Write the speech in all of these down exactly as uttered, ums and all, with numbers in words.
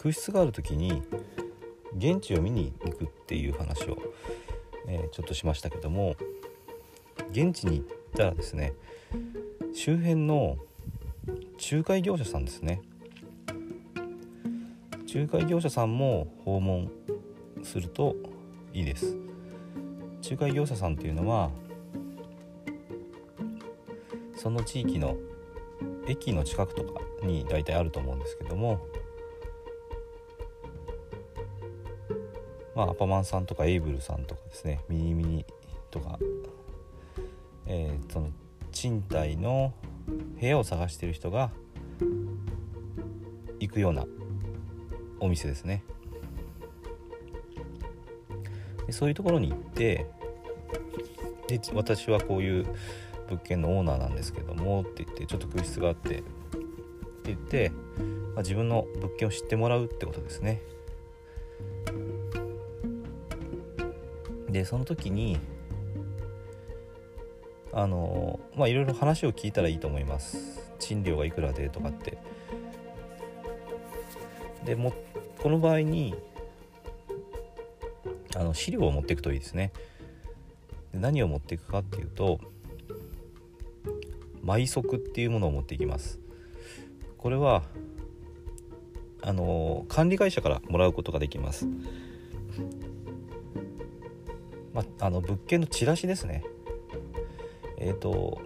空室がある時に現地を見に行くっていう話を、えー、ちょっとしましたけども、現地に行ったらですね、周辺の仲介業者さんですね、仲介業者さんも訪問するといいです。仲介業者さんっていうのはその地域の駅の近くとかに大体あると思うんですけども、まあ、アパマンさんとかエイブルさんとかですね、ミニミニとか、えー、その賃貸の部屋を探している人が行くようなお店ですね。でそういうところに行って、で私はこういう物件のオーナーなんですけどもって言って、ちょっと空室があってって言って、まあ、自分の物件を知ってもらうってことですね。でその時にあのまあいろいろ話を聞いたらいいと思います。賃料がいくらでとかって。でもこの場合にあの資料を持っていくといいですね。で何を持っていくかっていうと、毎足っていうものを持っていきます。これはあの管理会社からもらうことができます。まあ、あの物件のチラシですね。えっと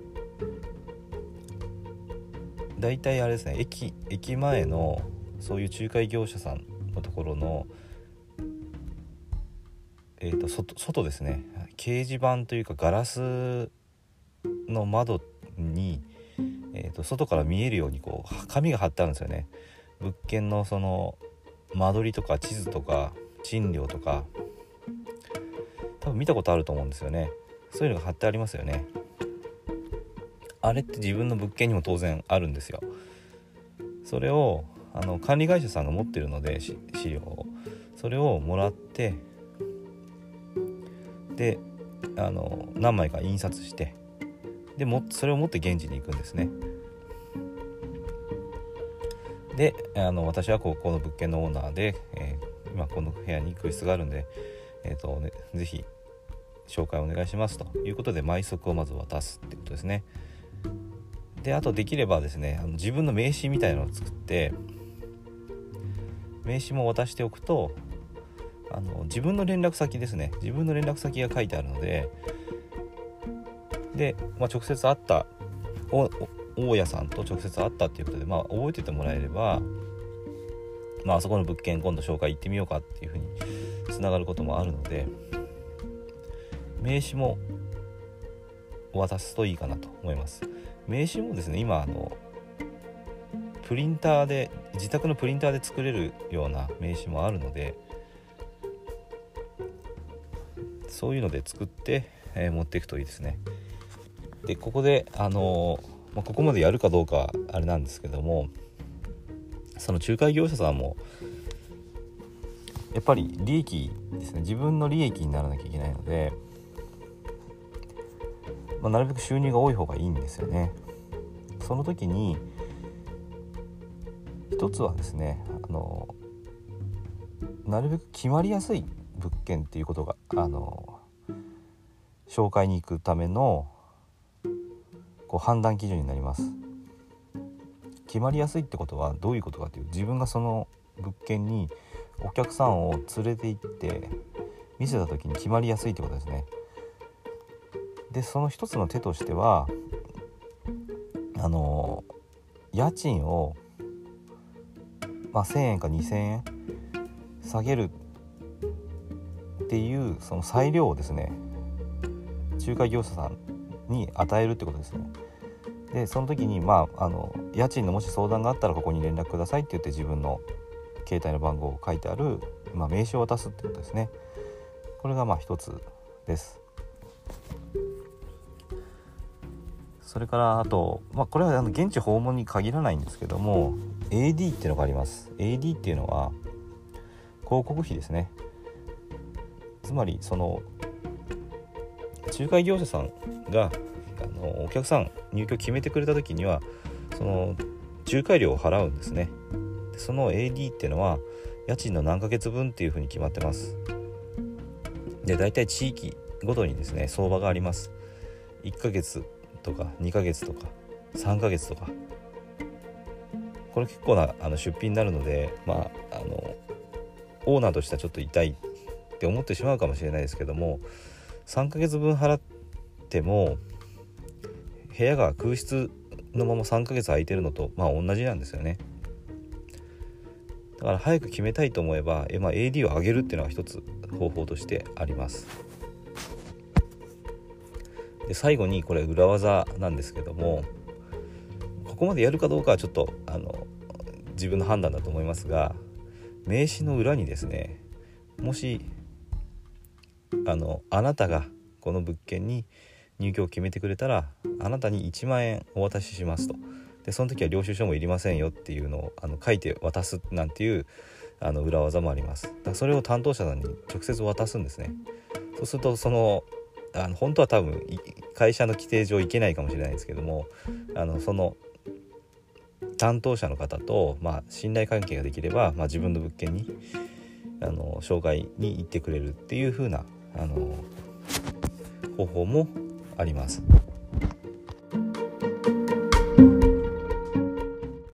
だいたいあれですね、駅駅前のそういう仲介業者さんのところのえっと外外ですね、掲示板というかガラスの窓に、えー、と外から見えるようにこう紙が貼ってあるんですよね。物件のその間取りとか地図とか賃料とか、多分見たことあると思うんですよね。そういうのが貼ってありますよね。あれって自分の物件にも当然あるんですよ。それをあの管理会社さんが持ってるので、資料をそれをもらって、であの何枚か印刷して、でもそれを持って現地に行くんですね。であの私はここの物件のオーナーで、えー、今この部屋に空室があるんで、えーとね、ぜひ紹介お願いしますということで、毎足をまず渡すってことですね。であとできればですね、あの自分の名刺みたいなのを作って、名刺も渡しておくと、あの自分の連絡先ですね、自分の連絡先が書いてあるので、で、まあ、直接会った大家さんと直接会ったっていうことで、まあ、覚えててもらえれば、まあそこの物件今度紹介行ってみようかっていうふうにつながることもあるので、名刺も渡すといいかなと思います。名刺もですね、今あのプリンターで、自宅のプリンターで作れるような名刺もあるので、そういうので作って、えー、持っていくといいですね。でここで、あのーまあ、ここまでやるかどうかあれなんですけども、その仲介業者さんもやっぱり利益ですね、自分の利益にならなきゃいけないので、まあ、なるべく収入が多い方がいいんですよね。その時に一つはですね、あのー、なるべく決まりやすい物件っていうことが、あのー、紹介に行くための判断基準になります。決まりやすいってことはどういうことかという、自分がその物件にお客さんを連れて行って見せた時に決まりやすいってことですね。でその一つの手としては、あの家賃を、まあ、せんえんかにせんえん下げるっていうその裁量をですね、仲介業者さんに与えるってことですね。でその時に、まあ、あの家賃のもし相談があったらここに連絡くださいって言って、自分の携帯の番号を書いてある、まあ、名刺を渡すってことですね。これがまあ一つです。それからあと、まあ、これはあの現地訪問に限らないんですけども、 エーディー っていうのがあります。 エーディー っていうのは広告費ですね。つまりその仲介業者さんがあのお客さん入居決めてくれた時には、その仲介料を払うんですね。でその エーディー っていうのは家賃の何ヶ月分っていうふうに決まってます。で、だいたい地域ごとにですね相場があります。いっかげつとかにかげつとかさんかげつとか、これ結構なあの出費になるので、まあ、あのオーナーとしてはちょっと痛いって思ってしまうかもしれないですけども、さんかげつぶん払っても部屋が空室のままさんかげつ空いてるのとまあ同じなんですよね。だから早く決めたいと思えば、え、まあ、エーディー を上げるっていうのが一つ方法としてあります。で、最後にこれ裏技なんですけども、ここまでやるかどうかはちょっとあの自分の判断だと思いますが、名刺の裏にですね、もしあのあなたがこの物件に入居を決めてくれたら、あなたにいちまんえんお渡ししますと。で、その時は領収書もいりませんよっていうのをあの書いて渡すなんていうあの裏技もあります。だからそれを担当者さんに直接渡すんですね。そうするとそのあの本当は多分会社の規定上いけないかもしれないですけども、あのその担当者の方と、まあ、信頼関係ができれば、まあ、自分の物件にあの紹介に行ってくれるっていう風なあの方法もあります。